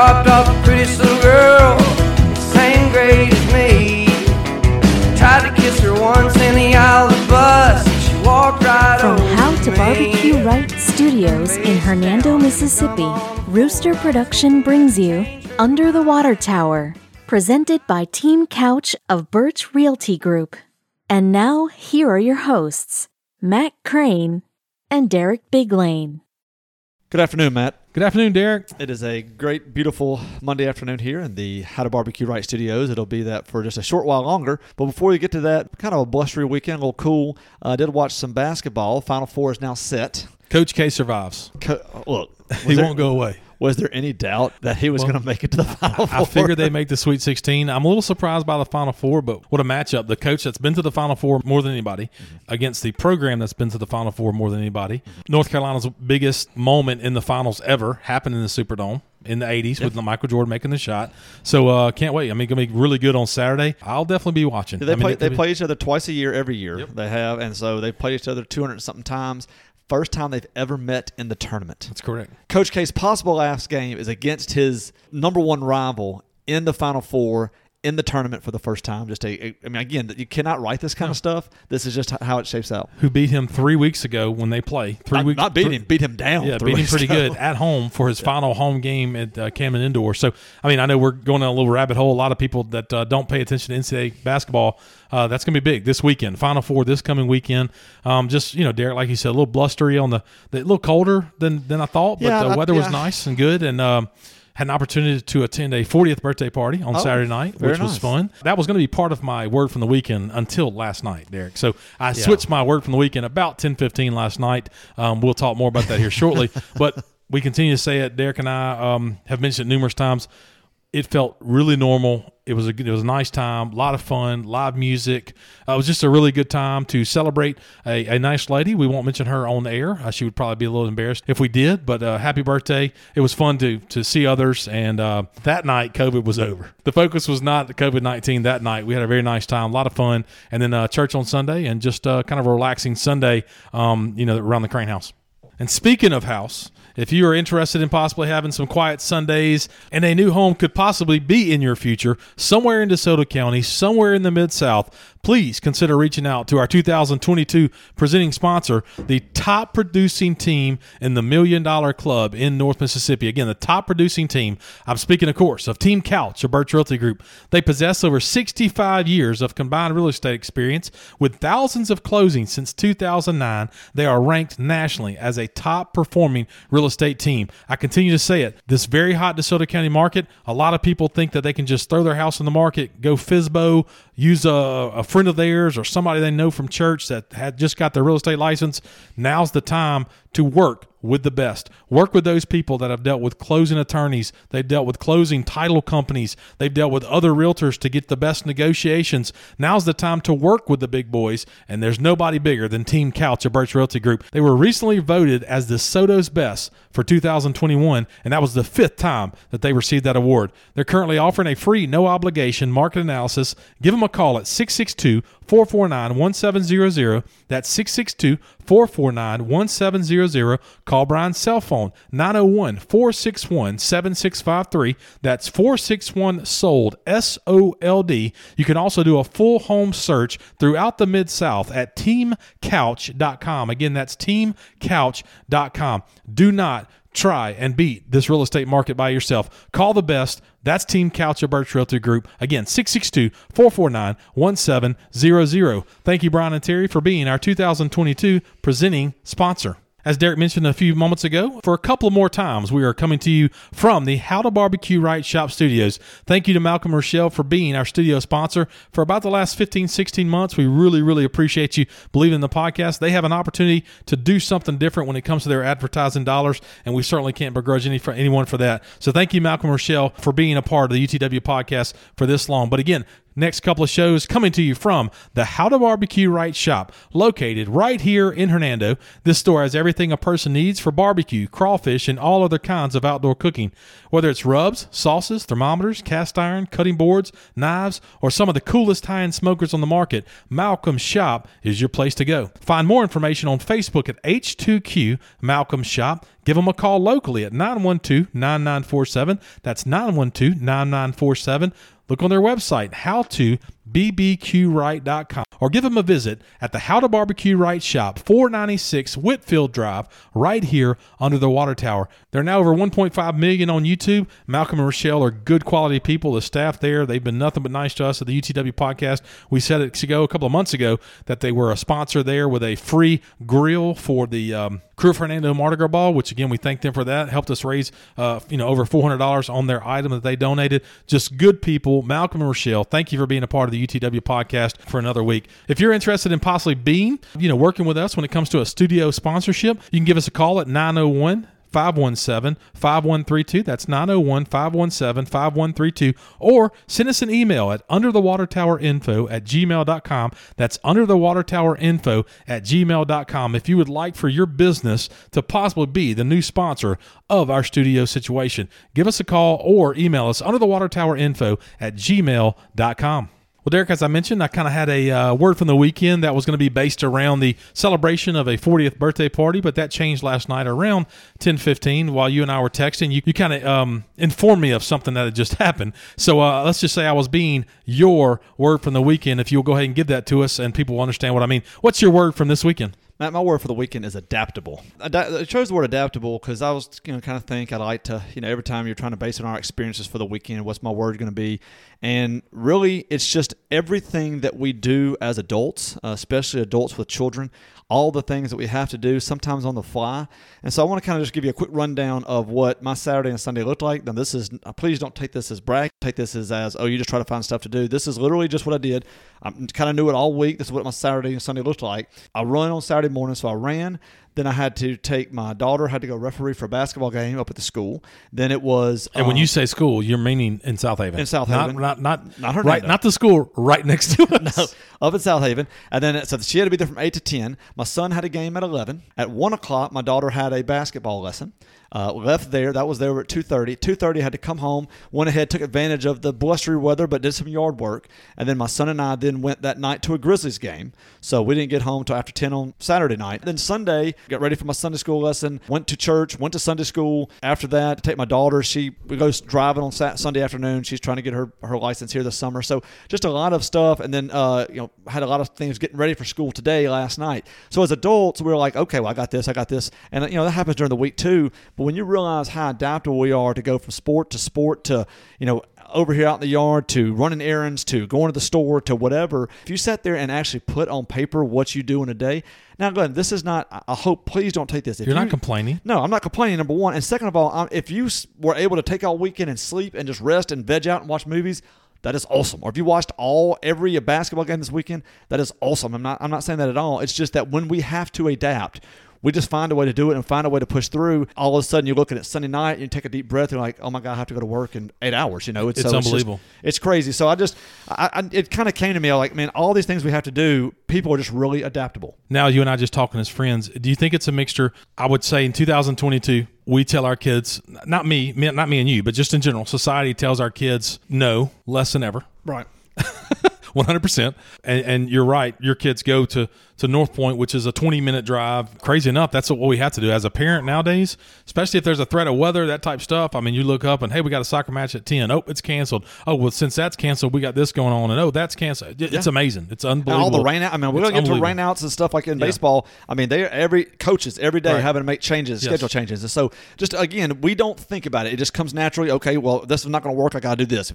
dropped off the prettiest little girl, same grade as me. Tried to kiss her once in the aisle of the bus, and she walked right over. From How to Barbecue Right Studios in Hernando, Mississippi, Rooster Production brings you Under the Water Tower, presented by Team Couch of Birch Realty Group. And now, here are your hosts, Matt Crane and Derek Biglane. Good afternoon, Matt. Good afternoon, Derek. It is a great, beautiful Monday afternoon here in the How to Barbecue Right Studios. It'll be that for just a short while longer. But before we get to that, kind of a blustery weekend, a little cool. I did watch some basketball. Final Four is now set. Coach K survives. Look. He won't go away. Was there any doubt that he was going to make it to the Final Four? I figured they make the Sweet 16. I'm a little surprised by the Final Four, but what a matchup. The coach that's been to the Final Four more than anybody against the program that's been to the Final Four more than anybody. North Carolina's biggest moment in the finals ever happened in the Superdome in the 80s with Michael Jordan making the shot. So can't wait. I mean, going to be really good on Saturday. I'll definitely be watching. They play each other twice a year every year. Yep. They have, and so they play each other 200-something times. First time they've ever met in the tournament. That's correct. Coach K's possible last game is against his number one rival in the Final Four in the tournament for the first time. Just I mean, again, you cannot write this kind of stuff. This is just how it shapes out. Who beat him 3 weeks ago when they play? Not beat him down. Yeah, beat him pretty good at home for his final home game at Camden Indoor. So, I mean, I know we're going down a little rabbit hole. A lot of people that don't pay attention to NCAA basketball. That's going to be big this weekend. Final Four this coming weekend. Just, you know, Derek, like you said, a little blustery on a little colder than I thought, but the weather was nice and good. And had an opportunity to attend a 40th birthday party on Saturday night, which was fun. That was going to be part of my word from the weekend until last night, Derek. So I switched my word from the weekend about 10:15 last night. We'll talk more about that here shortly. But we continue to say it. Derek and I have mentioned it numerous times. It felt really normal. It was a nice time, a lot of fun, live music. It was just a really good time to celebrate a nice lady. We won't mention her on air. She would probably be a little embarrassed if we did, but happy birthday. It was fun to see others, and that night, COVID was over. The focus was not COVID-19 that night. We had a very nice time, a lot of fun, and then church on Sunday, and just kind of a relaxing Sunday around the Crane house. And speaking of house, if you are interested in possibly having some quiet Sundays and a new home could possibly be in your future, somewhere in DeSoto County, somewhere in the Mid-South, please consider reaching out to our 2022 presenting sponsor, the top producing team in the $1 Million Club in North Mississippi. Again, the top producing team. I'm speaking, of course, of Team Couch, a Birch Realty Group. They possess over 65 years of combined real estate experience with thousands of closings since 2009. They are ranked nationally as a top performing real estate team. I continue to say it. This very hot DeSoto County market, a lot of people think that they can just throw their house on the market, go FSBO, use a friend of theirs or somebody they know from church that had just got their real estate license. Now's the time to work with the best. Work with those people that have dealt with closing attorneys. They've dealt with closing title companies. They've dealt with other realtors to get the best negotiations. Now's the time to work with the big boys, and there's nobody bigger than Team Couch of Birch Realty Group. They were recently voted as DeSoto's best for 2021, and that was the fifth time that they received that award. They're currently offering a free, no-obligation market analysis. Give them a call at 662-449-1700. That's 662-449-1700. Call Brian's cell phone, 901-461-7653. That's 461-SOLD, S-O-L-D. You can also do a full home search throughout the Mid-South at teamcouch.com. Again, that's teamcouch.com. Do not try and beat this real estate market by yourself. Call the best. That's Team Couch of Birch Realty Group. Again, 662-449-1700. Thank you, Brian and Terry, for being our 2022 presenting sponsor. As Derek mentioned a few moments ago, for a couple more times, we are coming to you from the How to Barbecue Right Shop Studios. Thank you to Malcolm Rochelle for being our studio sponsor. For about the last 15, 16 months, we really, really appreciate you believing in the podcast. They have an opportunity to do something different when it comes to their advertising dollars, and we certainly can't begrudge anyone for that. So thank you, Malcolm Rochelle, for being a part of the UTW podcast for this long. But again, Next couple of shows coming to you from the How to Barbecue Right shop, located right here in Hernando. This store has everything a person needs for barbecue, crawfish, and all other kinds of outdoor cooking. Whether it's rubs, sauces, thermometers, cast iron, cutting boards, knives, or some of the coolest high-end smokers on the market, Malcolm's shop is your place to go. Find more information on Facebook at H2Q Malcolm's Shop. Give them a call locally at 912-9947. That's 912-9947. Look on their website, howtobbqright.com, or give them a visit at the How to Barbecue Right shop, 496 Whitfield Drive, right here under the water tower. They're now over 1.5 million on YouTube. Malcolm and Rochelle are good quality people. The staff there, they've been nothing but nice to us at the UTW podcast. We said a couple of months ago that they were a sponsor there with a free grill for the Crew of Hernando Mardi Gras Ball, which again, we thank them for that. Helped us raise over $400 on their item that they donated. Just good people. Malcolm and Rochelle, thank you for being a part of the UTW podcast for another week. If you're interested in possibly being, working with us when it comes to a studio sponsorship, you can give us a call at 901-517-5132. That's 901-517-5132. Or send us an email at underthewatertowerinfo@gmail.com. That's underthewatertowerinfo@gmail.com. If you would like for your business to possibly be the new sponsor of our studio situation, give us a call or email us underthewatertowerinfo@gmail.com. Well, Derek, as I mentioned, I kind of had a word from the weekend that was going to be based around the celebration of a 40th birthday party, but that changed last night around 10:15 while you and I were texting. You kind of informed me of something that had just happened. So let's just say I was being your word from the weekend. If you'll go ahead and give that to us and people will understand what I mean. What's your word from this weekend? Matt, my word for the weekend is adaptable. I chose the word adaptable because I was kind of think I like to, every time you're trying to base on our experiences for the weekend, what's my word going to be? And really, it's just everything that we do as adults, especially adults with children, all the things that we have to do, sometimes on the fly. And so I want to kind of just give you a quick rundown of what my Saturday and Sunday looked like. Now, this is, please don't take this as brag. Take this as, you just try to find stuff to do. This is literally just what I did. I kind of knew it all week. This is what my Saturday and Sunday looked like. I run on Saturday morning, so I ran. Then I had to take my daughter, had to go referee for a basketball game up at the school. Then it was... And when you say school, you're meaning in South Haven. In South Haven. Not Hernando. Right, not the school right next to us. No, up in South Haven. And then so she had to be there from 8 to 10. My son had a game at 11. At 1 o'clock, my daughter had a basketball lesson. Left there. That was there at 2:30. 2:30 had to come home. Went ahead, took advantage of the blustery weather, but did some yard work. And then my son and I then went that night to a Grizzlies game. So we didn't get home till after 10 on Saturday night. Then Sunday, got ready for my Sunday school lesson. Went to church. Went to Sunday school. After that, to take my daughter. She goes driving on Sunday afternoon. She's trying to get her license here this summer. So just a lot of stuff. And then had a lot of things getting ready for school today last night. So as adults, we were like, okay, well, I got this, and that happens during the week too. But when you realize how adaptable we are to go from sport to, over here out in the yard to running errands to going to the store to whatever, if you sat there and actually put on paper what you do in a day. Now, Glenn, this is not, I hope, please don't take this. If You're not complaining. No, I'm not complaining, number one. And second of all, if you were able to take all weekend and sleep and just rest and veg out and watch movies, that is awesome. Or if you watched every basketball game this weekend, that is awesome. I'm not saying that at all. It's just that when we have to adapt, we just find a way to do it and find a way to push through. All of a sudden, you're looking at Sunday night and you take a deep breath. And you're like, oh my God, I have to go to work in 8 hours. It's unbelievable. It's crazy. So it kind of came to me. I was like, man, all these things we have to do, people are just really adaptable. Now you and I just talking as friends. Do you think it's a mixture? I would say in 2022, we tell our kids, not me and you, but just in general, society tells our kids no less than ever. Right. 100%. And you're right. Your kids go to North Point, which is a 20-minute drive. Crazy enough, that's what we have to do as a parent nowadays, especially if there's a threat of weather, that type stuff. I mean, you look up and, hey, we got a soccer match at 10. Oh, it's canceled. Oh, well, since that's canceled, we got this going on. And, oh, that's canceled. It's amazing. It's unbelievable. And all the rain out. I mean, we're going to get to rain outs and stuff like in baseball. I mean, coaches every day having to make changes, schedule changes. And so, just, again, we don't think about it. It just comes naturally. Okay, well, this is not going to work. I got to do this.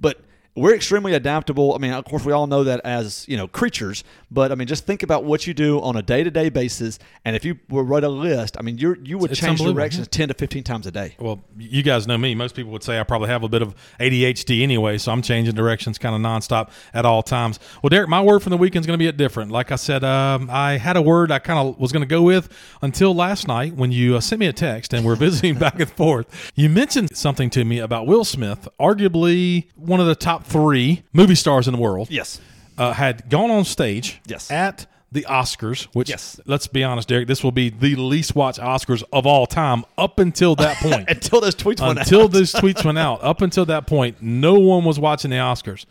But we're extremely adaptable. I mean, of course, we all know that as, creatures. But, I mean, just think about what you do on a day-to-day basis. And if you wrote a list, I mean, you would change directions 10 to 15 times a day. Well, you guys know me. Most people would say I probably have a bit of ADHD anyway, so I'm changing directions kind of nonstop at all times. Well, Derek, my word from the weekend is going to be different. Like I said, I had a word I kind of was going to go with until last night when you sent me a text and we're visiting back and forth. You mentioned something to me about Will Smith, arguably one of the top 3 movie stars in the world. Yes. Had gone on stage yes. at the Oscars, which, yes. let's be honest, Derek, this will be the least watched Oscars of all time up until that point. Until those tweets went out. Until those tweets went out. Up until that point, no one was watching the Oscars.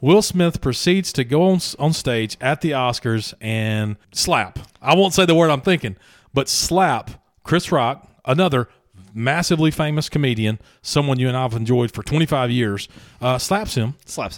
Will Smith proceeds to go on stage at the Oscars and slap. I won't say the word I'm thinking, but slap Chris Rock, another massively famous comedian, someone you and I have enjoyed for 25 years, slaps him.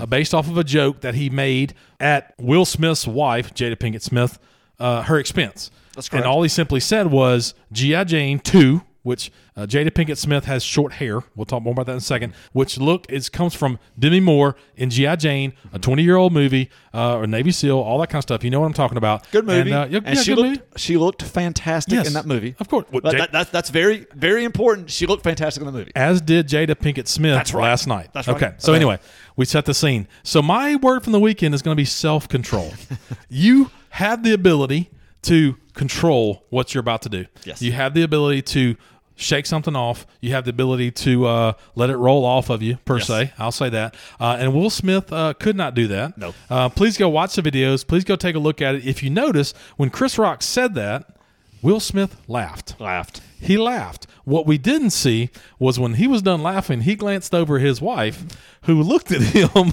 Based off of a joke that he made at Will Smith's wife, Jada Pinkett Smith, her expense. That's correct. And all he simply said was, G.I. Jane 2, which Jada Pinkett Smith has short hair. We'll talk more about that in a second. Which, look, it comes from Demi Moore in G.I. Jane, a 20-year-old movie, or Navy SEAL, all that kind of stuff. You know what I'm talking about. Good movie. And, she looked fantastic yes, in that movie. Of course. Well, that's very, very important. She looked fantastic in the movie. As did Jada Pinkett Smith last night. That's right. Okay. So anyway, we set the scene. So my word from the weekend is going to be self-control. You have the ability to control what you're about to do. Yes. You have the ability to shake something off. You have the ability to let it roll off of you, per yes. se. I'll say that. And Will Smith could not do that. No. Please go watch the videos. Please go take a look at it. If you notice, when Chris Rock said that, Will Smith laughed. He laughed. What we didn't see was when he was done laughing, he glanced over his wife, who looked at him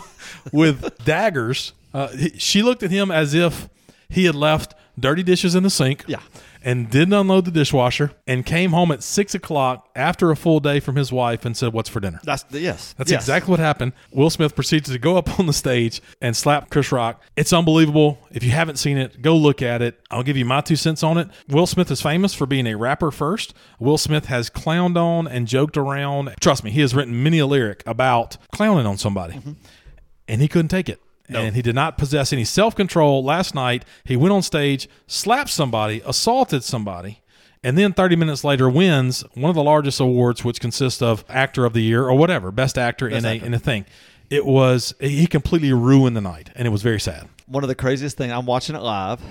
with daggers. She looked at him as if he had left dirty dishes in the sink, yeah, and didn't unload the dishwasher, and came home at 6:00 after a full day from his wife and said, "What's for dinner?" That's exactly what happened. Will Smith proceeds to go up on the stage and slap Chris Rock. It's unbelievable. If you haven't seen it, go look at it. I'll give you my 2 cents on it. Will Smith is famous for being a rapper first. Will Smith has clowned on and joked around. Trust me, he has written many a lyric about clowning on somebody, mm-hmm. and he couldn't take it. No. And he did not possess any self-control last night. He went on stage, slapped somebody, assaulted somebody, and then 30 minutes later wins one of the largest awards, which consists of Actor of the Year or whatever, Best Actor in a thing. He completely ruined the night, and it was very sad. One of the craziest things, I'm watching it live.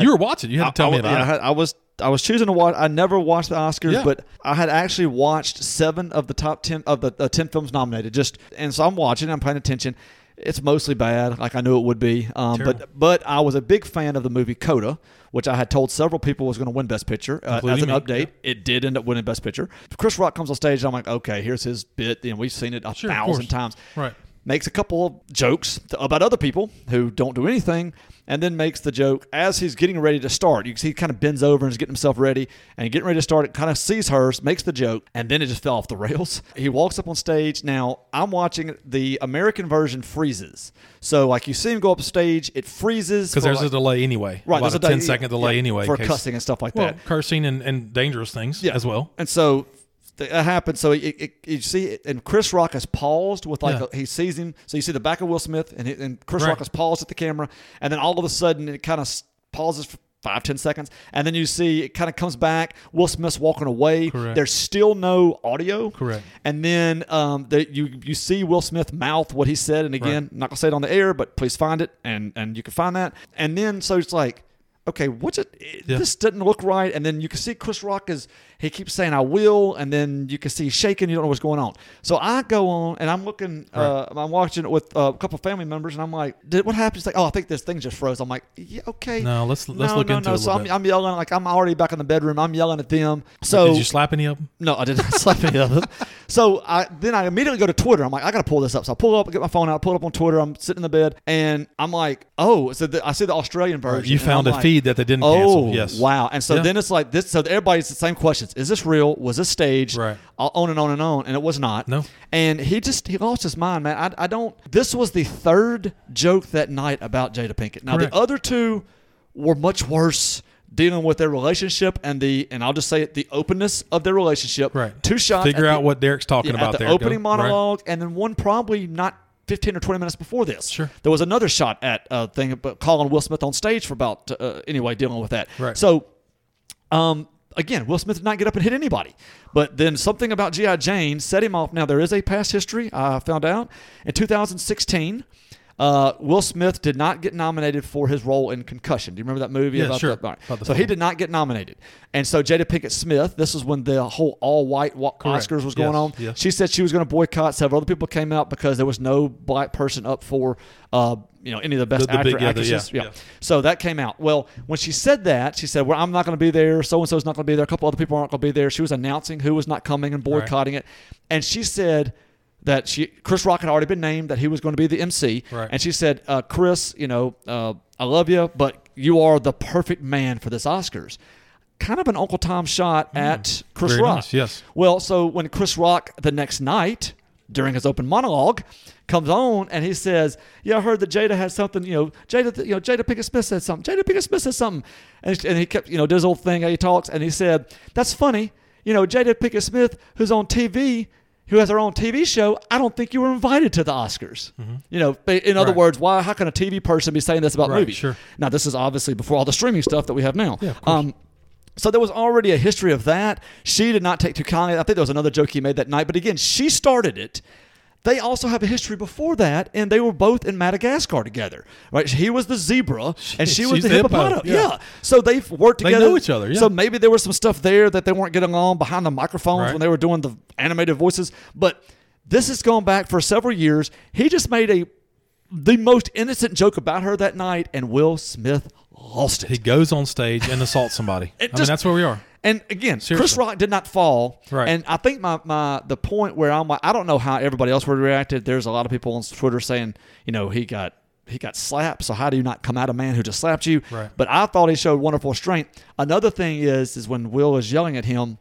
You were watching. You had to tell me about it. I was choosing to watch. I never watched the Oscars, yeah. but I had actually watched 7 of the top 10 of the 10 films nominated. And so I'm watching. I'm paying attention. It's mostly bad, like I knew it would be. But I was a big fan of the movie Coda, which I had told several people was going to win Best Picture. As an update, yeah. It did end up winning Best Picture. Chris Rock comes on stage, and I'm like, okay, here's his bit. And we've seen it 1,000 times. Right. Makes a couple of jokes about other people who don't do anything, and then makes the joke as he's getting ready to start. You can see he kind of bends over and is getting himself ready, and getting ready to start, it kind of sees hers, makes the joke, and then it just fell off the rails. He walks up on stage. Now, I'm watching the American version freezes. So, like, you see him go up stage, it freezes. Because there's a delay anyway. Right. There's a 10-second delay anyway. For cussing and stuff like that. Cursing and dangerous things as well. And so that happened. So you see it, and Chris Rock has paused with he sees him. So you see the back of Will Smith, and Chris Rock has paused at the camera, and then all of a sudden it kind of pauses for 5-10 seconds, and then you see it kind of comes back. Will Smith's walking away. Correct. There's still no audio. Correct. And then you see Will Smith mouth what he said, and again, I'm not gonna say it on the air, but please find it, and you can find that. And then so it's like, okay, what's it? This doesn't look right. And then you can see Chris Rock he keeps saying, I will. And then you can see he's shaking. You don't know what's going on. So I go on and I'm looking, I'm watching it with a couple of family members. And I'm like, what happened? It's like, oh, I think this thing just froze. I'm like, yeah, okay. No, let's look into it. So I'm yelling, like I'm already back in the bedroom. I'm yelling at them. So did you slap any of them? No, I did not slap any of them. So I immediately go to Twitter. I'm like, I got to pull this up. So I pull up, get my phone out, pull it up on Twitter. I'm sitting in the bed and I'm like, oh, so I see the Australian version. You found a feed that they didn't cancel. Yes. Wow. And so then it's like this. So everybody's the same questions. Is this real? Was this staged? Right. On and on and on. And it was not. No. And he lost his mind, man. I don't. This was the third joke that night about Jada Pinkett. Now the other two were much worse, dealing with their relationship and I'll just say it, the openness of their relationship. Right. 2 shots. Figure out what Derek's talking about. At the opening monologue, and then one probably not 15 or 20 minutes before this. Sure. There was another shot at thing about calling Will Smith on stage for about, anyway, dealing with that. Right. So, again, Will Smith did not get up and hit anybody. But then something about G.I. Jane set him off. Now, there is a past history, I found out. In 2016, Will Smith did not get nominated for his role in Concussion. Do you remember that movie? Yeah, about sure. Right. About so film. He did not get nominated. And so Jada Pinkett Smith, this is when the whole all-white Oscars was going on. Yes. She said she was going to boycott. Several other people came out because there was no black person up for any of the best actresses. Yeah. So that came out. Well, when she said that, she said, well, I'm not going to be there. So-and-so's not going to be there. A couple other people aren't going to be there. She was announcing who was not coming and boycotting it. And she said that Chris Rock had already been named, that he was going to be the MC. Right. And she said, Chris, I love you, but you are the perfect man for this Oscars. Kind of an Uncle Tom shot at Chris Rock. Nice, yes. Well, so when Chris Rock the next night, during his open monologue, comes on and he says, yeah, I heard that Jada has something, Jada Pinkett Smith said something. Jada Pinkett Smith said something. And he kept, did his old thing, how he talks. And he said, that's funny. Jada Pinkett Smith, who's on TV, who has her own TV show, I don't think you were invited to the Oscars. Mm-hmm. In other words, how can a TV person be saying this about movies? Sure. Now, this is obviously before all the streaming stuff that we have now. Yeah, of course. So there was already a history of that. She did not take too kindly. I think there was another joke he made that night. But again, she started it. They also have a history before that, and they were both in Madagascar together. Right? He was the zebra, and she was the hippopotamus. Yeah. So they've worked together. They knew each other, yeah. So maybe there was some stuff there that they weren't getting on behind the microphones when they were doing the animated voices. But this has gone back for several years. He just made the most innocent joke about her that night, and Will Smith lost it. He goes on stage and assaults somebody. That's where we are. And again, seriously. Chris Rock did not fall. Right. And I think the point where I'm like, I don't know how everybody else would have reacted. There's a lot of people on Twitter saying, he got slapped, so how do you not come at a man who just slapped you? Right. But I thought he showed wonderful restraint. Another thing is when Will is yelling at him,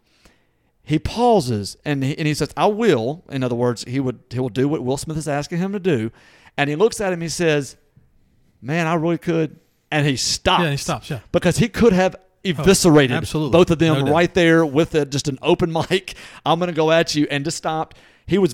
he pauses and he says, I will. In other words, he will do what Will Smith is asking him to do. And he looks at him and he says, man, I really could. And he stops. Yeah, he stops, yeah. Because he could have eviscerated both of them there with just an open mic. I'm going to go at you, and just stopped. He was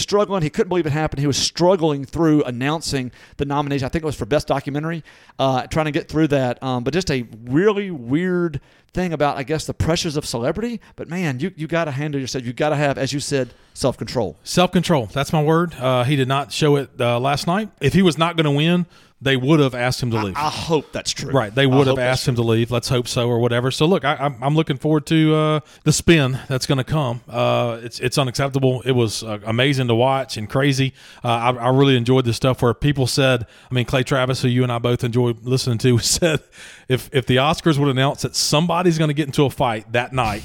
struggling. He couldn't believe it happened. He was struggling through announcing the nomination. I think it was for Best Documentary, trying to get through that. But just a really weird thing about, I guess, the pressures of celebrity. But, man, you got to handle yourself. You got to have, as you said, self-control. Self-control. That's my word. He did not show it last night. If he was not going to win, they would have asked him to leave. I hope that's true. Right. They would have asked him to leave. Let's hope so or whatever. So, look, I'm looking forward to the spin that's going to come. It's unacceptable. It was amazing to watch and crazy. I really enjoyed the stuff where people said, I mean, Clay Travis, who you and I both enjoy listening to, said if the Oscars would announce that somebody's going to get into a fight that night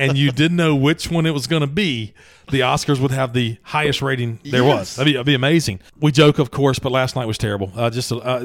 and you didn't know which one it was going to be, the Oscars would have the highest rating there was. That'd be amazing. We joke, of course, but last night was terrible.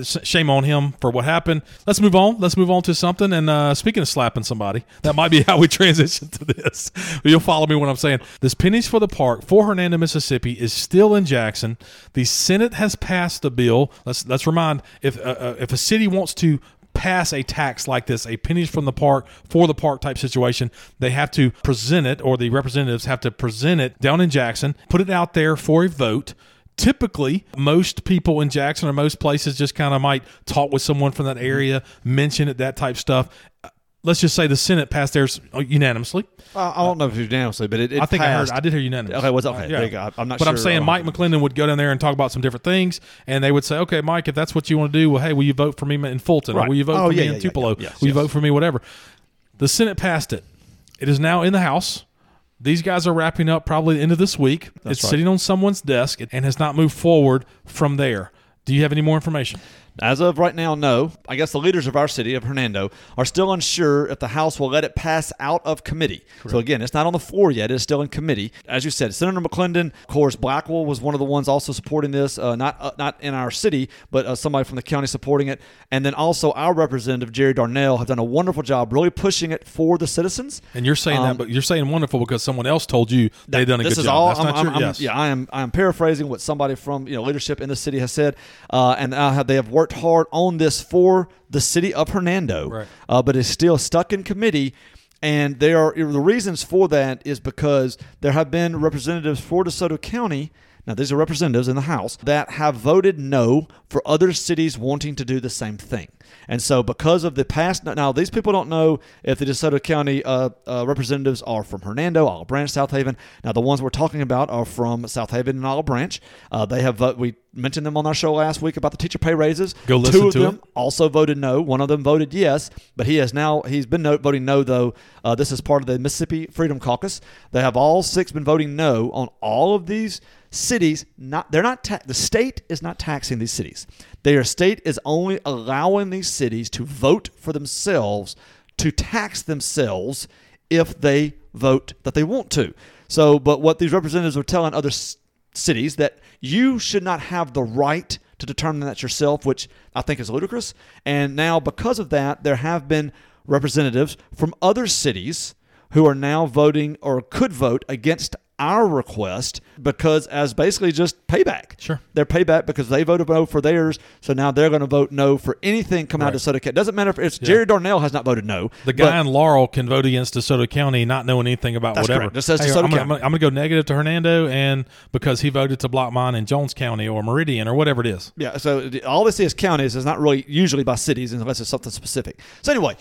Shame on him for what happened. Let's move on. Let's move on to something. And speaking of slapping somebody, that might be how we transition to this. You'll follow me when I'm saying. This pennies for the park for Hernando, Mississippi is still in Jackson. The Senate has passed a bill. Let's remind, if a city wants to pass a tax like this, a pennies from the park for the park type situation, they have to present it, or the representatives have to present it down in Jackson, put it out there for a vote. Typically, most people in Jackson or most places just kind of might talk with someone from that area, mention it, that type stuff. Let's just say the Senate passed theirs unanimously. I don't know if unanimously, but it I think passed. I did hear unanimously. Okay, what's up? Okay, yeah. I'm not sure. But I'm saying Mike McClendon would go down there and talk about some different things, and they would say, okay, Mike, if that's what you want to do, well, hey, will you vote for me in Fulton? Right. Or will you vote for me in Tupelo? Yeah. Yes, will you vote for me, whatever? The Senate passed it. It is now in the House. These guys are wrapping up probably the end of this week. That's right. Sitting on someone's desk and has not moved forward from there. Do you have any more information? As of right now, no. I guess the leaders of our city, of Hernando, are still unsure if the House will let it pass out of committee. Correct. So, again, it's not on the floor yet. It's still in committee. As you said, Senator McClendon, of course, Blackwell was one of the ones also supporting this, not in our city, but somebody from the county supporting it. And then also our representative, Jerry Darnell, have done a wonderful job really pushing it for the citizens. And you're saying that, but you're saying wonderful because someone else told you they've done a good job. That's not true. Yeah, I am paraphrasing what somebody from leadership in the city has said. They have worked hard on this for the city of Hernando, right. But it's still stuck in committee. And the reasons for that is because there have been representatives for DeSoto County Now, these are representatives in the House that have voted no for other cities wanting to do the same thing. And so because of the past, now these people don't know if the DeSoto County representatives are from Hernando, Olive Branch, South Haven. Now, the ones we're talking about are from South Haven and Olive Branch. They have we mentioned them on our show last week about the teacher pay raises. Go listen to it. Two of them also voted no. One of them voted yes, but he's been voting no, though. This is part of the Mississippi Freedom Caucus. They have all six been voting no on all of these cities. The state is not taxing these cities. Their state is only allowing these cities to vote for themselves, to tax themselves if they vote that they want to. So, but what these representatives are telling other cities that you should not have the right to determine that yourself, which I think is ludicrous. And now because of that, there have been representatives from other cities who are now voting or could vote against our request because as basically just payback. Sure. They're payback because they voted no for theirs, so now they're going to vote no for anything coming out of DeSoto County. It doesn't matter if it's Jerry Darnell has not voted no. The guy in Laurel can vote against DeSoto County not knowing anything about whatever. That's correct. It says DeSoto County. I'm going to go negative to Hernando and because he voted to block mine in Jones County or Meridian or whatever it is. Yeah, so all they see is counties. It's not really usually by cities unless it's something specific. So anyway,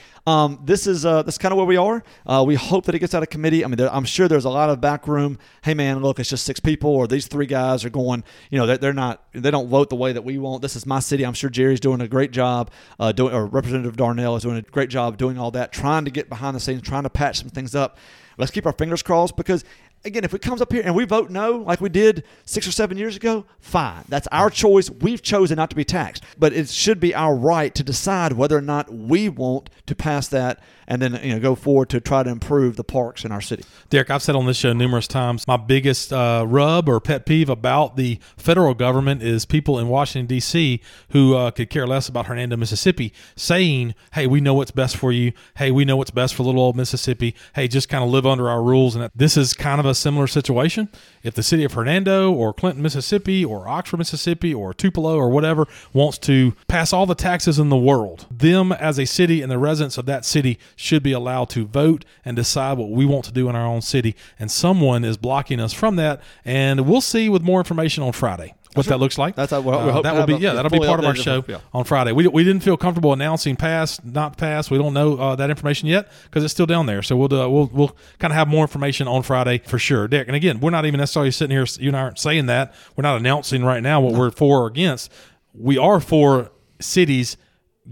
this is kind of where we are. We hope that it gets out of committee. I mean, I'm sure there's a lot of back room. Hey man, look, it's just six people, or these three guys are going. You know, they don't vote the way that we want. This is my city. I'm sure Jerry's doing a great job. Or Representative Darnell is doing a great job doing all that, trying to get behind the scenes, trying to patch some things up. Let's keep our fingers crossed because, again, if it comes up here and we vote no, like we did 6 or 7 years ago, fine. That's our choice. We've chosen not to be taxed. But it should be our right to decide whether or not we want to pass that and then go forward to try to improve the parks in our city. Derek, I've said on this show numerous times, my biggest rub or pet peeve about the federal government is people in Washington, D.C. who could care less about Hernando, Mississippi, saying, hey, we know what's best for you. Hey, we know what's best for little old Mississippi. Hey, just kind of live under our rules. And this is kind of a similar situation. If the city of Hernando or Clinton, Mississippi or Oxford, Mississippi or Tupelo or whatever wants to pass all the taxes in the world, them as a city and the residents of that city should be allowed to vote and decide what we want to do in our own city. And someone is blocking us from that. And we'll see with more information on Friday what that looks like. That's how we hope that will be. That'll be part of our show on Friday. We didn't feel comfortable announcing not pass. We don't know that information yet because it's still down there. So we'll kind of have more information on Friday for sure, Derek. And again, we're not even necessarily sitting here. You and I aren't saying that. We're not announcing right now what we're for or against. We are for cities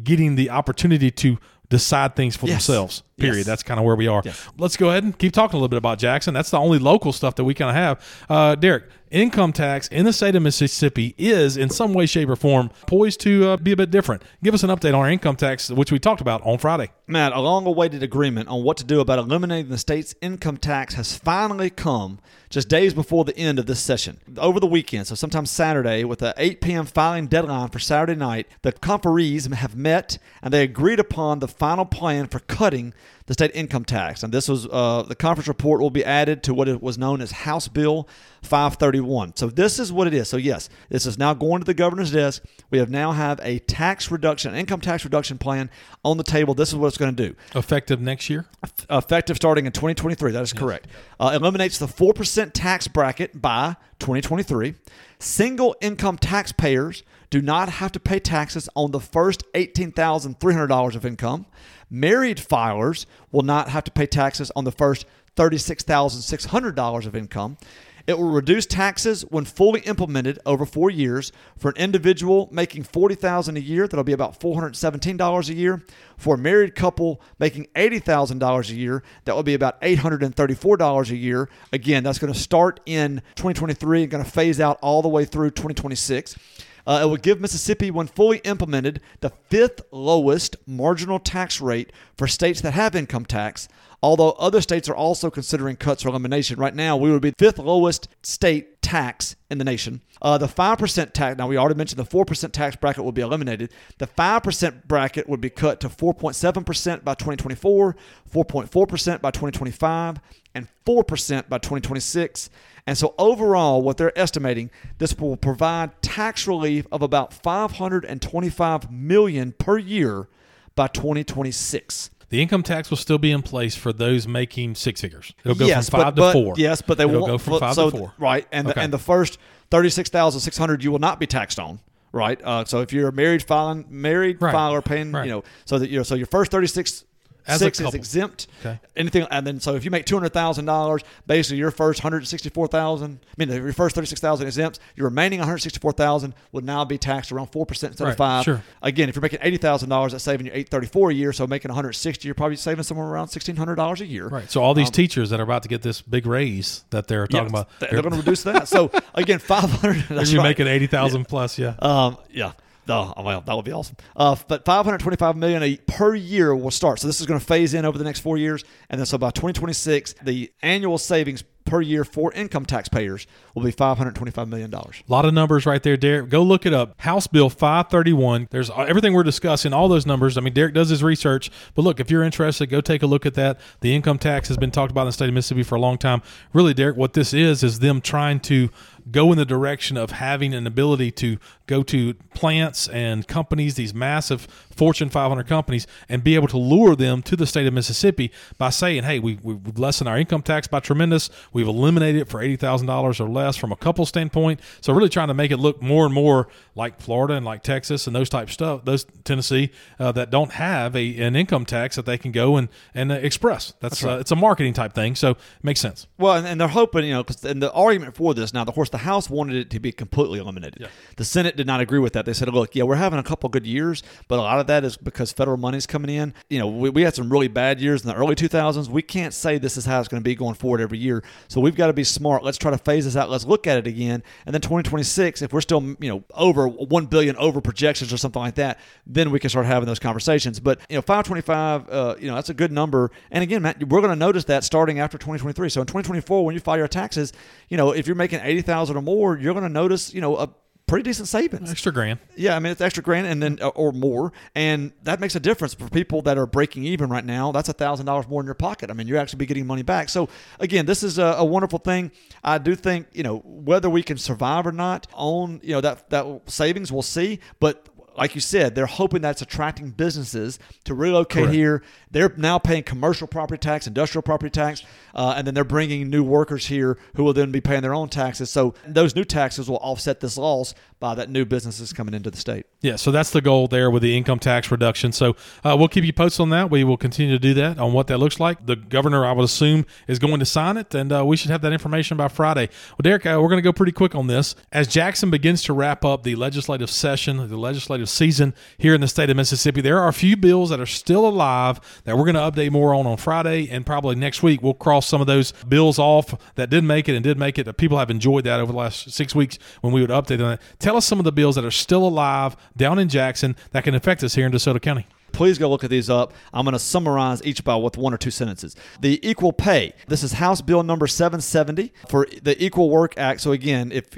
getting the opportunity to decide things for themselves. Period. Yes. That's kind of where we are. Yes. Let's go ahead and keep talking a little bit about Jackson. That's the only local stuff that we kind of have. Derek, income tax in the state of Mississippi is in some way, shape, or form poised to be a bit different. Give us an update on our income tax, which we talked about on Friday. Matt, a long-awaited agreement on what to do about eliminating the state's income tax has finally come just days before the end of this session. Over the weekend, so sometime Saturday, with an 8 p.m. filing deadline for Saturday night, the conferees have met and they agreed upon the final plan for cutting the state income tax. And this was the conference report will be added to what it was known as House Bill 531. So this is what it is. So yes, this is now going to the governor's desk. We have now have a tax reduction, income tax reduction plan on the table. This is what it's going to do. Effective next year? Effective starting in 2023. That is correct. Eliminates the 4% tax bracket by 2023. Single income taxpayers do not have to pay taxes on the first $18,300 of income. Married filers will not have to pay taxes on the first $36,600 of income. It will reduce taxes when fully implemented over 4 years. For an individual making $40,000 a year, that'll be about $417 a year. For a married couple making $80,000 a year, that will be about $834 a year. Again, that's going to start in 2023 and going to phase out all the way through 2026. It will give Mississippi, when fully implemented, the fifth lowest marginal tax rate for states that have income tax, although other states are also considering cuts or elimination. Right now, we would be the fifth lowest state tax in the nation. The 5% tax, now we already mentioned the 4% tax bracket will be eliminated. The 5% bracket would be cut to 4.7% by 2024, 4.4% by 2025, and 4% by 2026. And so overall, what they're estimating, this will provide tax relief of about $525 million per year by 2026. The income tax will still be in place for those making six figures. It'll go from five to four. Yes, but they won't go from five to four. Right, and the first $36,600 you will not be taxed on. Right. So if you're married, filer paying, right. So your first 36 as six is exempt. Okay. Anything, and then so if you make $200,000, basically your first $164,000. I mean, your first $36,000 exempts. Your remaining $164,000 would now be taxed around 4% instead of 5%. Sure. Again, if you're making $80,000, that's saving you $834 a year. So making $160, you're probably saving somewhere around $1,600 a year. Right. So all these teachers that are about to get this big raise that they're talking about, they're going to reduce that. So again, $500. You're right. Making $80,000 plus. Yeah. Yeah. Oh, well, that would be awesome. But $525 million per year will start. So this is going to phase in over the next 4 years. And then so by 2026, the annual savings per year for income taxpayers will be $525 million. A lot of numbers right there, Derek. Go look it up. House Bill 531. There's everything we're discussing, all those numbers. I mean, Derek does his research. But look, if you're interested, go take a look at that. The income tax has been talked about in the state of Mississippi for a long time. Really, Derek, what this is them trying to go in the direction of having an ability to go to plants and companies, these massive Fortune 500 companies, and be able to lure them to the state of Mississippi by saying, hey, we've lessened our income tax by tremendous. We've eliminated it for $80,000 or less from a couple standpoint. So really trying to make it look more and more like Florida and like Texas and those type stuff, those Tennessee that don't have an income tax that they can go and express. That's right. It's a marketing type thing. So it makes sense. Well, and they're hoping, because and the argument for this, now, of course, the House wanted it to be completely eliminated. Yeah. The Senate did not agree with that. They said, look, yeah, we're having a couple good years, but a lot of that is because federal money's coming in. We had some really bad years in the early 2000s. We can't say this is how it's going to be going forward every year. So we've got to be smart. Let's try to phase this out. Let's look at it again. And then 2026, if we're still, over 1 billion over projections or something like that, then we can start having those conversations. But, 525, that's a good number. And again, Matt, we're going to notice that starting after 2023. So in 2024, when you file your taxes, if you're making $80,000 or more, you're going to notice, a pretty decent savings. Extra grand. Yeah, it's extra grand and then or more. And that makes a difference for people that are breaking even right now. That's $1,000 more in your pocket. You're actually be getting money back. So again, this is a wonderful thing. I do think, whether we can survive or not on, that savings, we'll see. But like you said, they're hoping that's attracting businesses to relocate Correct. Here. They're now paying commercial property tax, industrial property tax, and then they're bringing new workers here who will then be paying their own taxes. So those new taxes will offset this loss by that new businesses coming into the state. Yeah, so that's the goal there with the income tax reduction. So we'll keep you posted on that. We will continue to do that on what that looks like. The governor, I would assume, is going to sign it, and we should have that information by Friday. Well, Derek, we're going to go pretty quick on this. As Jackson begins to wrap up the legislative session, the legislative season here in the state of Mississippi, there are a few bills that are still alive that we're going to update more on Friday, and probably next week we'll cross some of those bills off that didn't make it and did make it. People have enjoyed that over the last 6 weeks when we would update on that. Tell us some of the bills that are still alive down in Jackson that can affect us here in DeSoto County. Please go look at these up. I'm going to summarize each by with one or two sentences. The equal pay. This is House Bill number 770 for the Equal Work Act. So again, if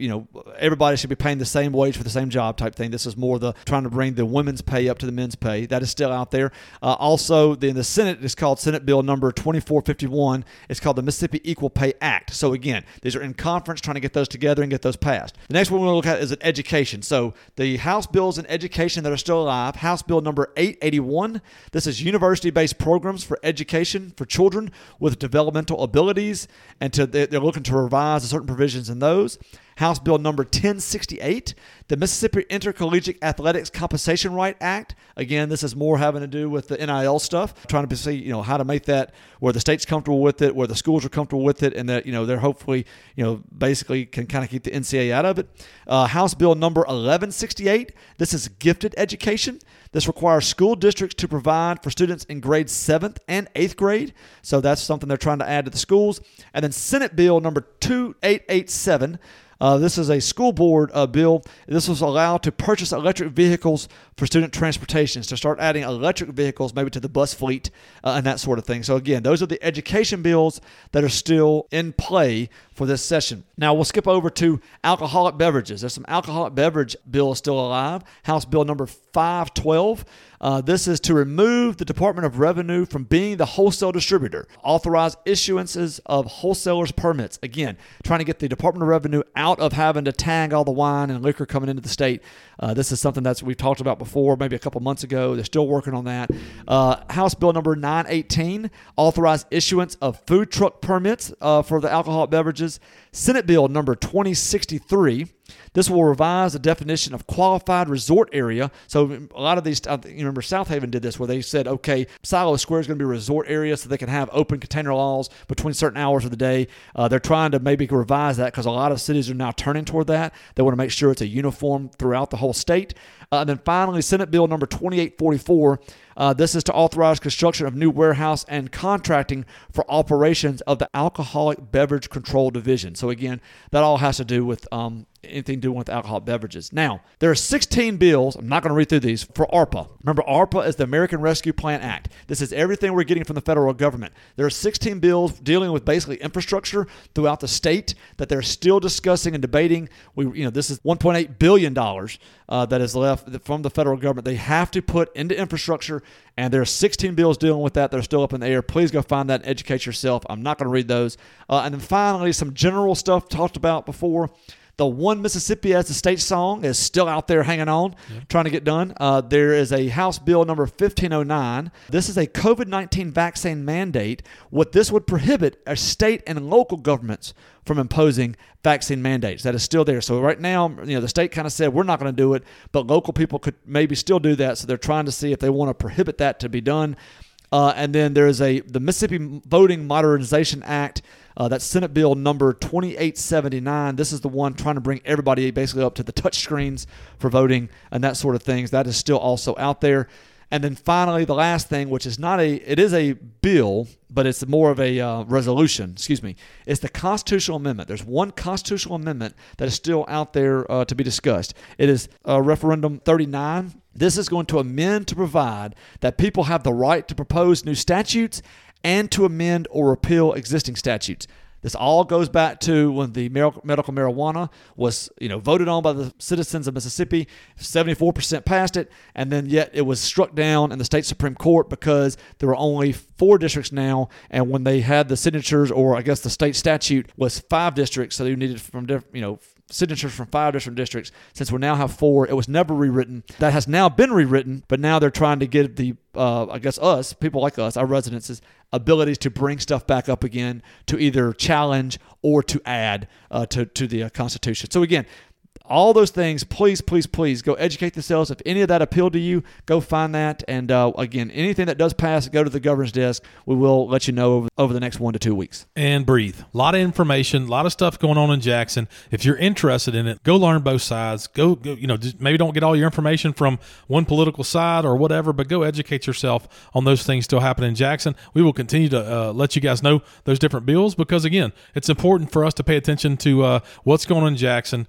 everybody should be paying the same wage for the same job type thing. This is more the trying to bring the women's pay up to the men's pay. That is still out there. Also, in the Senate, it's called Senate Bill number 2451. It's called the Mississippi Equal Pay Act. So again, these are in conference trying to get those together and get those passed. The next one we're going to look at is an education. So the House bills in education that are still alive. House Bill number 881. This is university-based programs for education for children with developmental abilities, and they're looking to revise certain provisions in those. House Bill number 1068, the Mississippi Intercollegiate Athletics Compensation Right Act. Again, this is more having to do with the NIL stuff, trying to see, how to make that where the state's comfortable with it, where the schools are comfortable with it, and that, they're hopefully, basically can kind of keep the NCAA out of it. House Bill number 1168, this is gifted education. This requires school districts to provide for students in grades 7th and 8th grade. So that's something they're trying to add to the schools. And then Senate Bill number 2887. This is a school board bill. This was allowed to purchase electric vehicles for student transportation, to start adding electric vehicles maybe to the bus fleet and that sort of thing. So again, those are the education bills that are still in play for this session. Now we'll skip over to alcoholic beverages. There's some alcoholic beverage bills still alive. House Bill number 512. This is to remove the Department of Revenue from being the wholesale distributor. Authorize issuances of wholesalers' permits. Again, trying to get the Department of Revenue out of having to tag all the wine and liquor coming into the state. This is something that we've talked about before, maybe a couple months ago. They're still working on that. House Bill number 918, authorize issuance of food truck permits for the alcoholic beverages. Senate Bill number 2063, This will revise the definition of qualified resort area. So a lot of these, you remember South Haven did this where they said, okay, Silo Square is going to be a resort area so they can have open container laws between certain hours of the day. They're trying to maybe revise that because a lot of cities are now turning toward that. They want to make sure it's a uniform throughout the whole state. And then finally, Senate Bill number 2844. This is to authorize construction of new warehouse and contracting for operations of the Alcoholic Beverage Control Division. So again, that all has to do with anything to do with alcoholic beverages. Now, there are 16 bills. I'm not going to read through these for ARPA. Remember, ARPA is the American Rescue Plan Act. This is everything we're getting from the federal government. There are 16 bills dealing with basically infrastructure throughout the state that they're still discussing and debating. This is $1.8 billion that is left from the federal government. They have to put into infrastructure, and there are 16 bills dealing with that. They're still up in the air. Please go find that and educate yourself. I'm not going to read those. And then finally, some general stuff talked about before. The One Mississippi as the State song is still out there hanging on, trying to get done. There is a House Bill number 1509. This is a COVID-19 vaccine mandate. What this would prohibit are state and local governments from imposing vaccine mandates. That is still there. So right now, the state kind of said, we're not going to do it, but local people could maybe still do that. So they're trying to see if they want to prohibit that to be done. And then there is the Mississippi Voting Modernization Act. That's Senate Bill number 2879. This is the one trying to bring everybody basically up to the touch screens for voting and that sort of things. That is still also out there. And then finally, the last thing, which is it is a bill, but it's more of a resolution, It's the constitutional amendment. There's one constitutional amendment that is still out there to be discussed. It is referendum 39. This is going to amend to provide that people have the right to propose new statutes and to amend or repeal existing statutes. This all goes back to when the medical marijuana was, voted on by the citizens of Mississippi. 74% passed it, and then yet it was struck down in the state Supreme Court because there were only 4 districts now, and when they had the signatures, or I guess the state statute was 5 districts, so they needed signatures from 5 different districts. Since we now have 4, it was never rewritten. That has now been rewritten, but now they're trying to give people like us, our residents, abilities to bring stuff back up again to either challenge or to add to the Constitution. So again, all those things, please go educate yourselves. If any of that appealed to you, go find that. And again, anything that does pass, go to the governor's desk. We will let you know over the next 1 to 2 weeks. And breathe. A lot of information, a lot of stuff going on in Jackson. If you're interested in it, go learn both sides. Go just maybe don't get all your information from one political side or whatever, but go educate yourself on those things still happening in Jackson. We will continue to let you guys know those different bills because, again, it's important for us to pay attention to what's going on in Jackson.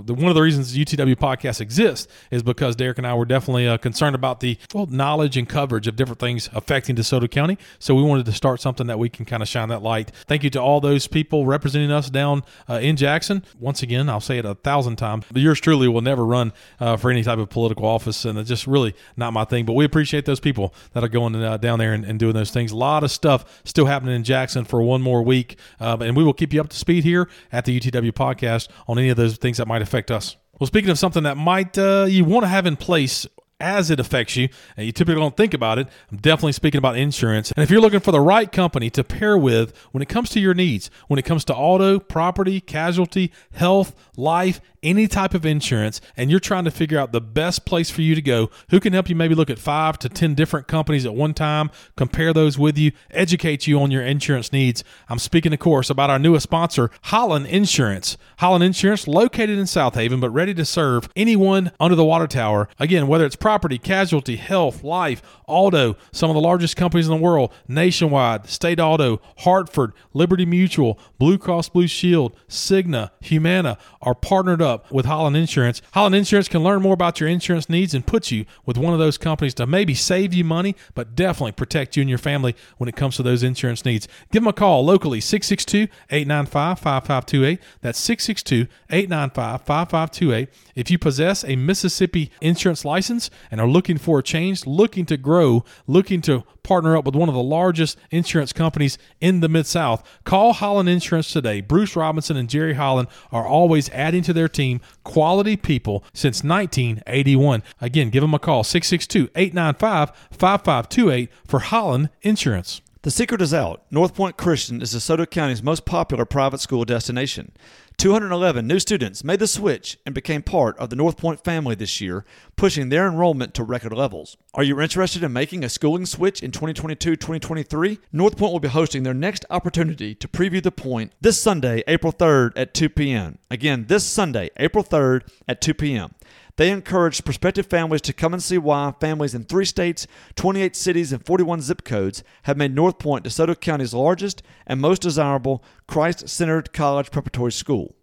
One of the reasons the UTW podcast exists is because Derek and I were definitely concerned about the knowledge and coverage of different things affecting DeSoto County. So we wanted to start something that we can kind of shine that light. Thank you to all those people representing us down in Jackson. Once again, I'll say it 1,000 times, but yours truly will never run for any type of political office, and it's just really not my thing. But we appreciate those people that are going down there and doing those things. A lot of stuff still happening in Jackson for one more week, and we will keep you up to speed here at the UTW podcast on any of those things that might affect us. Well, speaking of something that might you want to have in place as it affects you, and you typically don't think about it, I'm definitely speaking about insurance. And if you're looking for the right company to pair with when it comes to your needs, when it comes to auto, property, casualty, health, life, any type of insurance, and you're trying to figure out the best place for you to go, who can help you maybe look at 5 to 10 different companies at one time, compare those with you, educate you on your insurance needs. I'm speaking, of course, about our newest sponsor, Holland Insurance. Holland Insurance, located in South Haven, but ready to serve anyone under the water tower. Again, whether it's property, casualty, health, life, auto, some of the largest companies in the world, Nationwide, State Auto, Hartford, Liberty Mutual, Blue Cross Blue Shield, Cigna, Humana, are partnered up with Holland Insurance. Holland Insurance can learn more about your insurance needs and put you with one of those companies to maybe save you money, but definitely protect you and your family when it comes to those insurance needs. Give them a call locally, 662-895-5528. That's 662-895-5528. If you possess a Mississippi insurance license and are looking for a change, looking to grow, looking to partner up with one of the largest insurance companies in the Mid-South, call Holland Insurance today. Bruce Robinson and Jerry Holland are always adding to their team quality people since 1981. Again, give them a call, 662-895-5528 for Holland Insurance. The secret is out. North Point Christian is DeSoto County's most popular private school destination. 211 new students made the switch and became part of the North Point family this year, pushing their enrollment to record levels. Are you interested in making a schooling switch in 2022-2023? North Point will be hosting their next opportunity to preview the point this Sunday, April 3rd at 2 p.m. Again, this Sunday, April 3rd at 2 p.m. They encourage prospective families to come and see why families in 3 states, 28 cities, and 41 zip codes have made North Point DeSoto County's largest and most desirable Christ-centered college preparatory school.